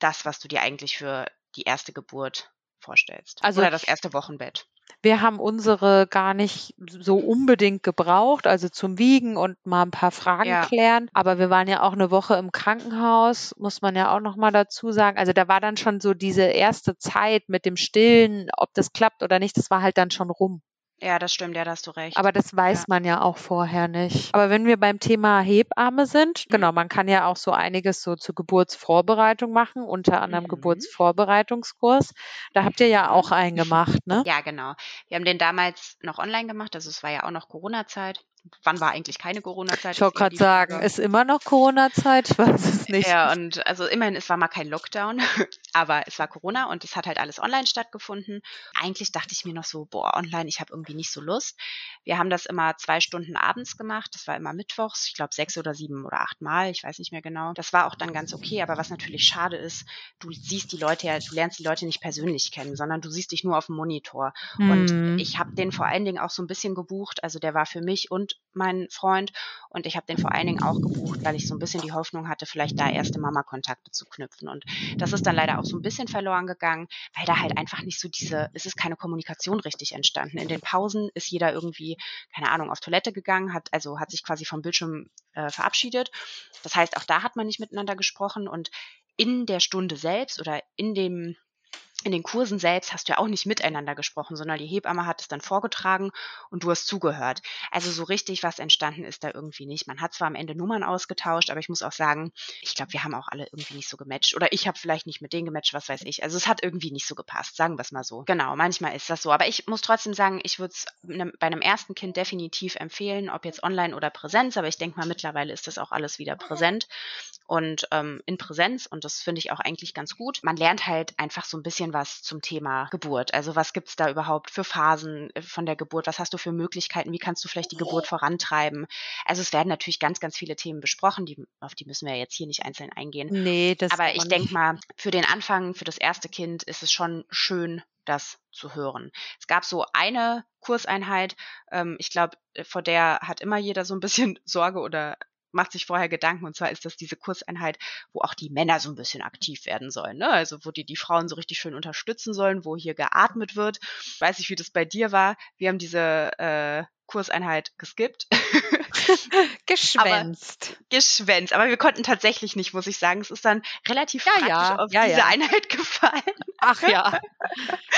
das, was du dir eigentlich für die erste Geburt vorstellst. Also oder das erste Wochenbett. Wir haben unsere gar nicht so unbedingt gebraucht, also zum Wiegen und mal ein paar Fragen ja. klären. Aber wir waren ja auch eine Woche im Krankenhaus, muss man ja auch nochmal dazu sagen. Also da war dann schon so diese erste Zeit mit dem Stillen, ob das klappt oder nicht, das war halt dann schon rum. Ja, das stimmt, ja, da hast du recht. Aber das weiß ja. man ja auch vorher nicht. Aber wenn wir beim Thema Hebamme sind, genau, man kann ja auch so einiges so zur Geburtsvorbereitung machen, unter anderem mhm. Geburtsvorbereitungskurs. Da habt ihr ja auch einen gemacht, ne? Ja, genau. Wir haben den damals noch online gemacht, also es war ja auch noch Corona-Zeit. Wann war eigentlich keine Corona-Zeit? Ich wollte gerade sagen, ist immer noch Corona-Zeit? Ich weiß es nicht. Ja, und also immerhin, es war mal kein Lockdown, aber es war Corona und es hat halt alles online stattgefunden. Eigentlich dachte ich mir noch so, boah, online, ich habe irgendwie nicht so Lust. Wir haben das immer zwei Stunden abends gemacht. Das war immer mittwochs, ich glaube sechs oder sieben oder acht Mal, ich weiß nicht mehr genau. Das war auch dann ganz okay, aber was natürlich schade ist, du siehst die Leute ja, du lernst die Leute nicht persönlich kennen, sondern du siehst dich nur auf dem Monitor. Mhm. Und ich habe den vor allen Dingen auch so ein bisschen gebucht, also der war für mich und meinen Freund und ich habe den vor allen Dingen auch gebucht, weil ich so ein bisschen die Hoffnung hatte, vielleicht da erste Mama-Kontakte zu knüpfen. Und das ist dann leider auch so ein bisschen verloren gegangen, weil da halt einfach nicht so diese, es ist keine Kommunikation richtig entstanden. In den Pausen ist jeder irgendwie, keine Ahnung, auf Toilette gegangen, hat also hat sich quasi vom Bildschirm äh, verabschiedet. Das heißt, auch da hat man nicht miteinander gesprochen und in der Stunde selbst oder in dem In den Kursen selbst hast du ja auch nicht miteinander gesprochen, sondern die Hebamme hat es dann vorgetragen und du hast zugehört. Also so richtig was entstanden ist da irgendwie nicht. Man hat zwar am Ende Nummern ausgetauscht, aber ich muss auch sagen, ich glaube, wir haben auch alle irgendwie nicht so gematcht. Oder ich habe vielleicht nicht mit denen gematcht, was weiß ich. Also es hat irgendwie nicht so gepasst, sagen wir es mal so. Genau, manchmal ist das so. Aber ich muss trotzdem sagen, ich würde es bei einem ersten Kind definitiv empfehlen, ob jetzt online oder Präsenz. Aber ich denke mal, mittlerweile ist das auch alles wieder präsent und ähm, in Präsenz. Und das finde ich auch eigentlich ganz gut. Man lernt halt einfach so ein bisschen was zum Thema Geburt. Also was gibt es da überhaupt für Phasen von der Geburt? Was hast du für Möglichkeiten? Wie kannst du vielleicht die Geburt vorantreiben? Also es werden natürlich ganz, ganz viele Themen besprochen, die, auf die müssen wir jetzt hier nicht einzeln eingehen. Nee, das Aber ich denke mal, für den Anfang, für das erste Kind ist es schon schön, das zu hören. Es gab so eine Kurseinheit, ähm, ich glaube, vor der hat immer jeder so ein bisschen Sorge oder macht sich vorher Gedanken, und zwar ist das diese Kurseinheit, wo auch die Männer so ein bisschen aktiv werden sollen, ne? Also wo die die Frauen so richtig schön unterstützen sollen, wo hier geatmet wird. Ich weiß nicht, wie das bei dir war. Wir haben diese äh, Kurseinheit geskippt. Geschwänzt. Aber, geschwänzt. Aber wir konnten tatsächlich nicht, muss ich sagen. Es ist dann relativ ja, praktisch ja, auf ja, diese ja. Einheit gefallen. Ach ja.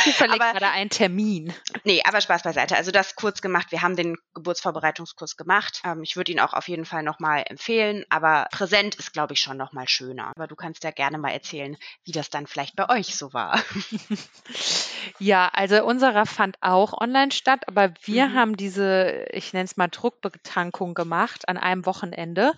Ich verlege gerade einen Termin. Nee, aber Spaß beiseite. Also das kurz gemacht. Wir haben den Geburtsvorbereitungskurs gemacht. Ähm, ich würde ihn auch auf jeden Fall nochmal empfehlen. Aber präsent ist, glaube ich, schon nochmal schöner. Aber du kannst ja gerne mal erzählen, wie das dann vielleicht bei euch so war. Ja, also unserer fand auch online statt. Aber wir mhm. haben diese, ich nenne es mal Druckbetankung gemacht an einem Wochenende.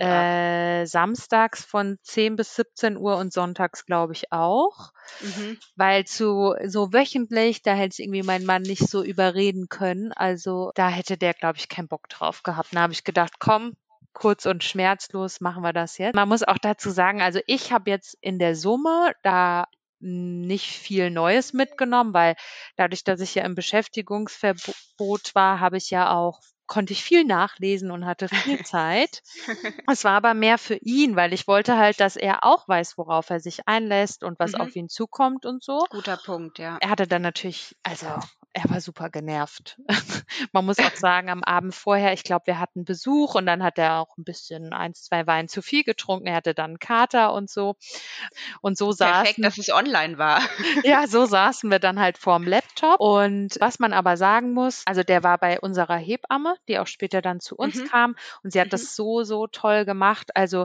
Äh, samstags von zehn bis siebzehn Uhr und sonntags, glaube ich, auch. Mhm. Weil zu so wöchentlich, da hätte ich irgendwie meinen Mann nicht so überreden können. Also da hätte der, glaube ich, keinen Bock drauf gehabt. Da habe ich gedacht, komm, kurz und schmerzlos machen wir das jetzt. Man muss auch dazu sagen, also ich habe jetzt in der Summe da nicht viel Neues mitgenommen, weil dadurch, dass ich ja im Beschäftigungsverbot war, habe ich ja auch konnte ich viel nachlesen und hatte viel Zeit. Es war aber mehr für ihn, weil ich wollte halt, dass er auch weiß, worauf er sich einlässt und was mhm. auf ihn zukommt und so. Guter Punkt, ja. Er hatte dann natürlich, also er war super genervt. Man muss auch sagen, am Abend vorher, ich glaube, wir hatten Besuch und dann hat er auch ein bisschen eins, zwei Wein zu viel getrunken. Er hatte dann einen Kater und so. Und so saßen, perfekt, dass es online war. Ja, so saßen wir dann halt vorm Laptop. Und was man aber sagen muss, also der war bei unserer Hebamme, die auch später dann zu uns mhm. kam. Und sie hat mhm. das so, so toll gemacht. Also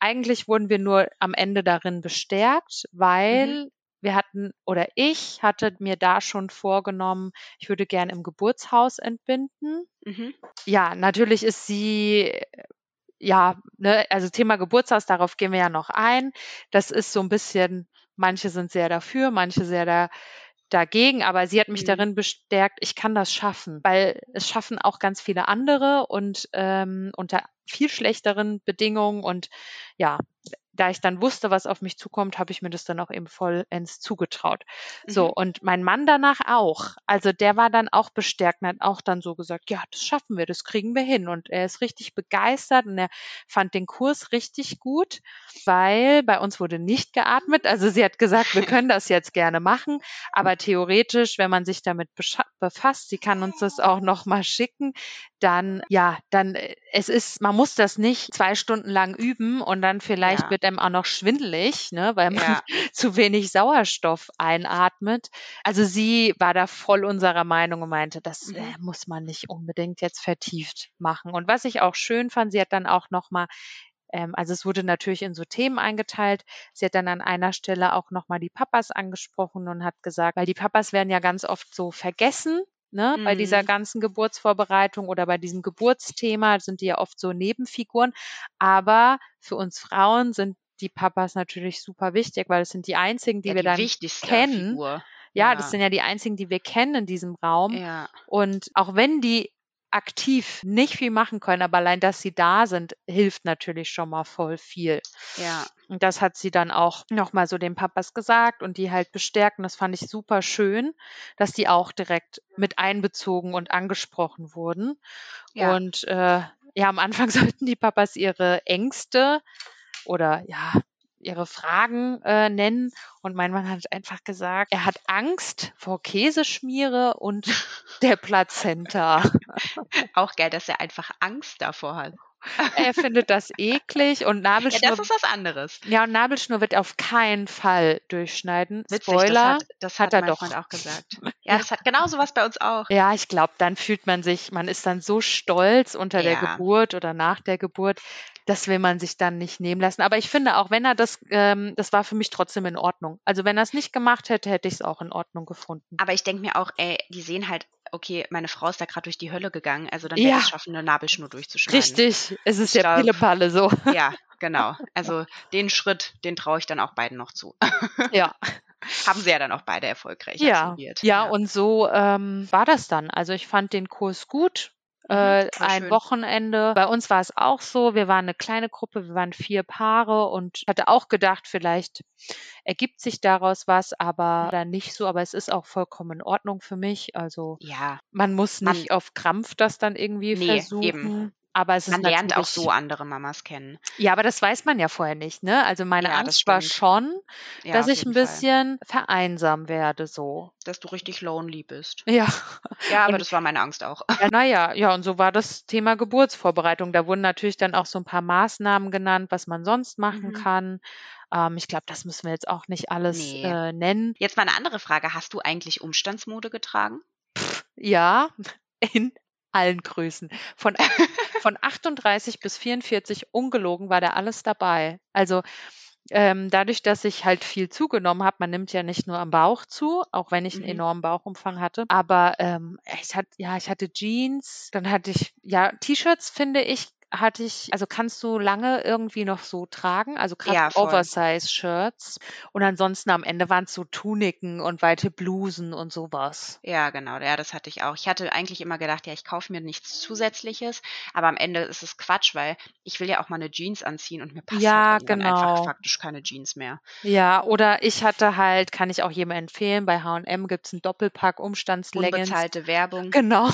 eigentlich wurden wir nur am Ende darin bestärkt, weil mhm. wir hatten oder ich hatte mir da schon vorgenommen, ich würde gerne im Geburtshaus entbinden. Mhm. Ja, natürlich ist sie, ja, ne, also Thema Geburtshaus, darauf gehen wir ja noch ein. Das ist so ein bisschen, manche sind sehr dafür, manche sehr da, dagegen, aber sie hat mich mhm. darin bestärkt, ich kann das schaffen, weil es schaffen auch ganz viele andere und ähm, unter viel schlechteren Bedingungen und ja, da ich dann wusste, was auf mich zukommt, habe ich mir das dann auch eben vollends zugetraut. Mhm. So, und mein Mann danach auch. Also der war dann auch bestärkt und hat auch dann so gesagt, ja, das schaffen wir, das kriegen wir hin. Und er ist richtig begeistert und er fand den Kurs richtig gut, weil bei uns wurde nicht geatmet. Also sie hat gesagt, wir können das jetzt gerne machen, aber theoretisch, wenn man sich damit befasst, sie kann uns das auch nochmal schicken, dann, ja, dann, es ist, man muss das nicht zwei Stunden lang üben und dann vielleicht ja. wird einem auch noch schwindelig, ne, weil man ja. zu wenig Sauerstoff einatmet. Also sie war da voll unserer Meinung und meinte, das äh, muss man nicht unbedingt jetzt vertieft machen. Und was ich auch schön fand, sie hat dann auch nochmal, ähm, also es wurde natürlich in so Themen eingeteilt, sie hat dann an einer Stelle auch nochmal die Papas angesprochen und hat gesagt, weil die Papas werden ja ganz oft so vergessen, ne, mhm. bei dieser ganzen Geburtsvorbereitung oder bei diesem Geburtsthema sind die ja oft so Nebenfiguren, aber für uns Frauen sind die Papas natürlich super wichtig, weil das sind die einzigen, die ja, wir die dann wichtigste kennen. Figur. Ja, ja, das sind ja die einzigen, die wir kennen in diesem Raum. Ja. Und auch wenn die aktiv nicht viel machen können, aber allein, dass sie da sind, hilft natürlich schon mal voll viel. Ja. Und das hat sie dann auch nochmal so den Papas gesagt und die halt bestärkt. Und das fand ich super schön, dass die auch direkt mit einbezogen und angesprochen wurden. Ja. Und äh, ja, am Anfang sollten die Papas ihre Ängste oder ja, ihre Fragen äh, nennen. Und mein Mann hat einfach gesagt, er hat Angst vor Käseschmiere und der Plazenta. Auch geil, dass er einfach Angst davor hat. Er findet das eklig und Nabelschnur... Ja, das ist was anderes. Ja, und Nabelschnur wird auf keinen Fall durchschneiden. Witzig, Spoiler, das hat, das hat, hat er mein doch. Freund auch gesagt. Ja, das hat genau sowas bei uns auch. Ja, ich glaube, dann fühlt man sich, man ist dann so stolz unter ja. der Geburt oder nach der Geburt. Das will man sich dann nicht nehmen lassen. Aber ich finde auch, wenn er das, ähm, das war für mich trotzdem in Ordnung. Also wenn er es nicht gemacht hätte, hätte ich es auch in Ordnung gefunden. Aber ich denke mir auch, ey, die sehen halt, okay, meine Frau ist da gerade durch die Hölle gegangen, also dann ja. werde ich es schaffen, eine Nabelschnur durchzuschneiden. Richtig, es ist ich ja Pille-Palle so. Ja, genau. Also den Schritt, den traue ich dann auch beiden noch zu. Ja. Haben sie ja dann auch beide erfolgreich ja. absolviert. Ja, ja, und so ähm, war das dann. Also ich fand den Kurs gut. Äh, ein schön. Wochenende. Bei uns war es auch so, wir waren eine kleine Gruppe, wir waren vier Paare und hatte auch gedacht, vielleicht ergibt sich daraus was, aber dann nicht so, aber es ist auch vollkommen in Ordnung für mich, also ja. man muss nicht man, auf Krampf das dann irgendwie nee, versuchen. Eben. Aber es ist man lernt auch so andere Mamas kennen. Ja, aber das weiß man ja vorher nicht, ne? Also meine ja, Angst war schon, ja, dass ich ein bisschen Fall. vereinsam werde, so. Dass du richtig lonely bist. Ja. Ja, aber und, das war meine Angst auch. Ja, naja, ja, und so war das Thema Geburtsvorbereitung. Da wurden natürlich dann auch so ein paar Maßnahmen genannt, was man sonst machen mhm. kann. Ähm, ich glaube, das müssen wir jetzt auch nicht alles nee. äh, nennen. Jetzt mal eine andere Frage. Hast du eigentlich Umstandsmode getragen? Pff, ja, in allen Größen. Von, von achtunddreißig bis vierundvierzig, ungelogen, war da alles dabei. Also ähm, dadurch, dass ich halt viel zugenommen habe, man nimmt ja nicht nur am Bauch zu, auch wenn ich einen mhm. enormen Bauchumfang hatte, aber ähm, ich hatte, ja, ich hatte Jeans, dann hatte ich, ja, T-Shirts, finde ich, hatte ich, also kannst du lange irgendwie noch so tragen, also gerade ja, Oversize-Shirts und ansonsten am Ende waren es so Tuniken und weite Blusen und sowas. Ja, genau, ja, das hatte ich auch. Ich hatte eigentlich immer gedacht, ja, ich kaufe mir nichts Zusätzliches, aber am Ende ist es Quatsch, weil ich will ja auch mal eine Jeans anziehen und mir passt ja, halt genau. einfach faktisch keine Jeans mehr. Ja, oder ich hatte halt, kann ich auch jedem empfehlen, bei H und M gibt es einen Doppelpack Umstandsleggings. Unbezahlte Werbung. Genau,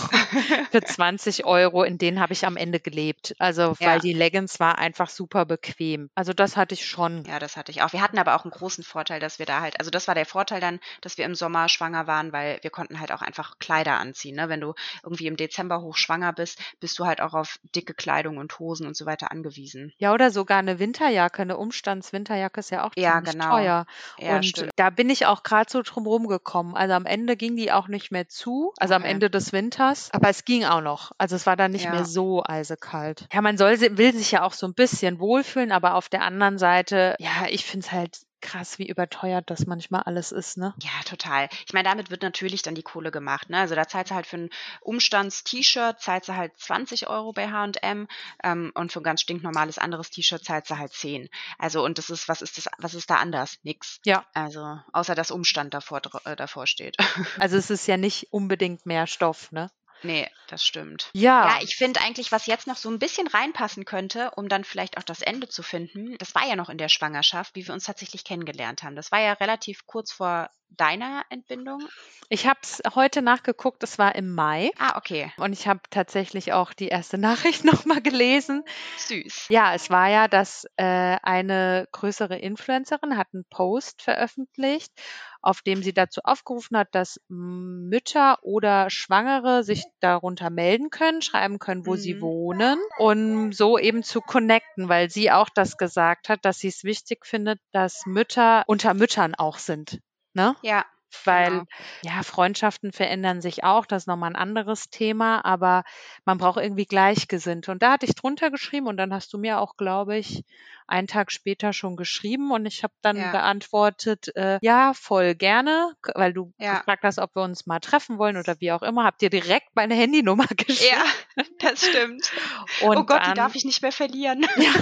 für zwanzig Euro, in denen habe ich am Ende gelebt. Also, ja. weil die Leggings war einfach super bequem. Also, das hatte ich schon. Ja, das hatte ich auch. Wir hatten aber auch einen großen Vorteil, dass wir da halt, also das war der Vorteil dann, dass wir im Sommer schwanger waren, weil wir konnten halt auch einfach Kleider anziehen. Ne? Wenn du irgendwie im Dezember hochschwanger bist, bist du halt auch auf dicke Kleidung und Hosen und so weiter angewiesen. Ja, oder sogar eine Winterjacke, eine Umstandswinterjacke ist ja auch ziemlich ja, genau. teuer. Ja, und stimmt. da bin ich auch gerade so drum rumgekommen. Also, am Ende ging die auch nicht mehr zu, also okay. am Ende des Winters. Aber es ging auch noch. Also, es war dann nicht ja. mehr so eisekalt. Ja, man soll, will sich ja auch so ein bisschen wohlfühlen, aber auf der anderen Seite, ja, ich finde es halt krass, wie überteuert das manchmal alles ist, ne? Ja, total. Ich meine, damit wird natürlich dann die Kohle gemacht, ne? Also da zahlst du halt für ein Umstands-T-Shirt, zahlst du halt zwanzig Euro bei H und M ähm, und für ein ganz stinknormales anderes T-Shirt zahlst du halt zehn. Also und das ist, was ist das, was ist da anders? Nix. Ja. Also außer, dass Umstand davor, äh, davor steht. Also es ist ja nicht unbedingt mehr Stoff, ne? Nee, das stimmt. Ja, ja, ich finde eigentlich, was jetzt noch so ein bisschen reinpassen könnte, um dann vielleicht auch das Ende zu finden, das war ja noch in der Schwangerschaft, wie wir uns tatsächlich kennengelernt haben. Das war ja relativ kurz vor deiner Entbindung. Ich habe es heute nachgeguckt, es war im Mai. Ah, okay. Und ich habe tatsächlich auch die erste Nachricht nochmal gelesen. Süß. Ja, es war ja, dass äh, eine größere Influencerin hat einen Post veröffentlicht, auf dem sie dazu aufgerufen hat, dass Mütter oder Schwangere sich darunter melden können, schreiben können, wo mhm. sie wohnen, um so eben zu connecten, weil sie auch das gesagt hat, dass sie es wichtig findet, dass Mütter unter Müttern auch sind. Ne? Ja. Weil, genau. ja, Freundschaften verändern sich auch, das ist nochmal ein anderes Thema, aber man braucht irgendwie Gleichgesinnte. Und da hatte ich drunter geschrieben und dann hast du mir auch, glaube ich, einen Tag später schon geschrieben und ich habe dann ja. geantwortet, äh, ja, voll gerne, weil du ja. gefragt hast, ob wir uns mal treffen wollen oder wie auch immer, habt ihr direkt meine Handynummer geschrieben. Ja, das stimmt. Und oh Gott, dann, die darf ich nicht mehr verlieren. Ja.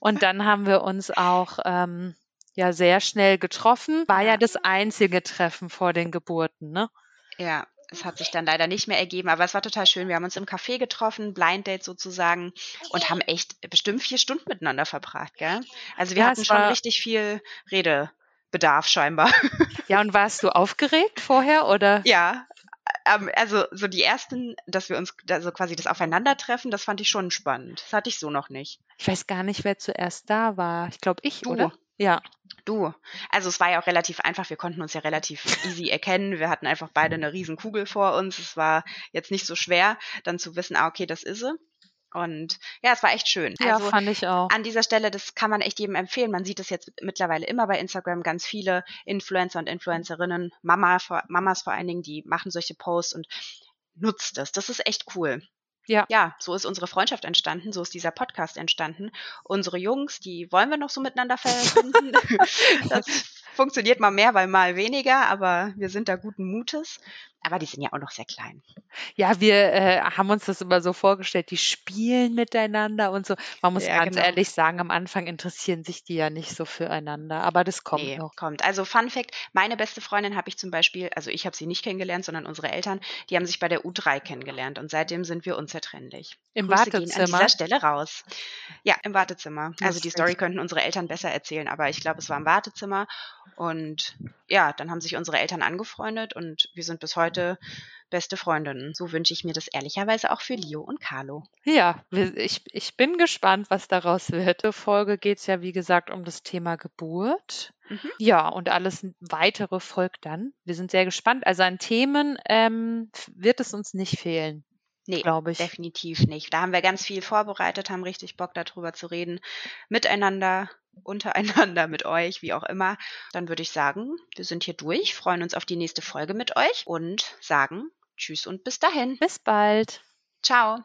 Und dann haben wir uns auch... Ähm, ja, sehr schnell getroffen. War ja das einzige Treffen vor den Geburten, ne? Ja, es hat sich dann leider nicht mehr ergeben, aber es war total schön. Wir haben uns im Café getroffen, Blind Date sozusagen, und haben echt bestimmt vier Stunden miteinander verbracht, gell? Also wir ja, hatten schon richtig viel Redebedarf scheinbar. Ja, und warst du aufgeregt vorher, oder? Ja, also so die ersten, dass wir uns, also quasi das Aufeinandertreffen, das fand ich schon spannend. Das hatte ich so noch nicht. Ich weiß gar nicht, wer zuerst da war. Ich glaube, ich, du. Oder? Ja. Du, also es war ja auch relativ einfach, wir konnten uns ja relativ easy erkennen, wir hatten einfach beide eine riesen Kugel vor uns, es war jetzt nicht so schwer, dann zu wissen, ah okay, das ist sie. Und ja, es war echt schön. Ja, also, fand ich auch. An dieser Stelle, das kann man echt jedem empfehlen. Man sieht es jetzt mittlerweile immer bei Instagram, ganz viele Influencer und Influencerinnen, Mama, Mamas vor allen Dingen, die machen solche Posts und nutzt das. Das ist echt cool. Ja. Ja, so ist unsere Freundschaft entstanden, so ist dieser Podcast entstanden. Unsere Jungs, die wollen wir noch so miteinander verbinden. Das funktioniert mal mehr, weil mal weniger, aber wir sind da guten Mutes. Aber die sind ja auch noch sehr klein. Ja, wir äh, haben uns das immer so vorgestellt, die spielen miteinander und so. Man muss ja, ganz genau. ehrlich sagen, am Anfang interessieren sich die ja nicht so füreinander, aber das kommt nee, noch. kommt. Also Fun Fact, meine beste Freundin habe ich zum Beispiel, also ich habe sie nicht kennengelernt, sondern unsere Eltern, die haben sich bei der U drei kennengelernt und seitdem sind wir unzertrennlich. Im Grüße Wartezimmer? Gehen an dieser Stelle raus. Ja, im Wartezimmer. Also die Story könnten unsere Eltern besser erzählen, aber ich glaube, es war im Wartezimmer und ja, dann haben sich unsere Eltern angefreundet und wir sind bis heute beste Freundinnen. So wünsche ich mir das ehrlicherweise auch für Leo und Carlo. Ja, ich, ich bin gespannt, was daraus wird. In der Folge geht es ja, wie gesagt, um das Thema Geburt. Mhm. Ja, und alles Weitere folgt dann. Wir sind sehr gespannt. Also an Themen ähm, wird es uns nicht fehlen. Nee, glaube ich. Definitiv nicht. Da haben wir ganz viel vorbereitet, haben richtig Bock, darüber zu reden. Miteinander, untereinander, mit euch, wie auch immer. Dann würde ich sagen, wir sind hier durch, freuen uns auf die nächste Folge mit euch und sagen Tschüss und bis dahin. Bis bald. Ciao.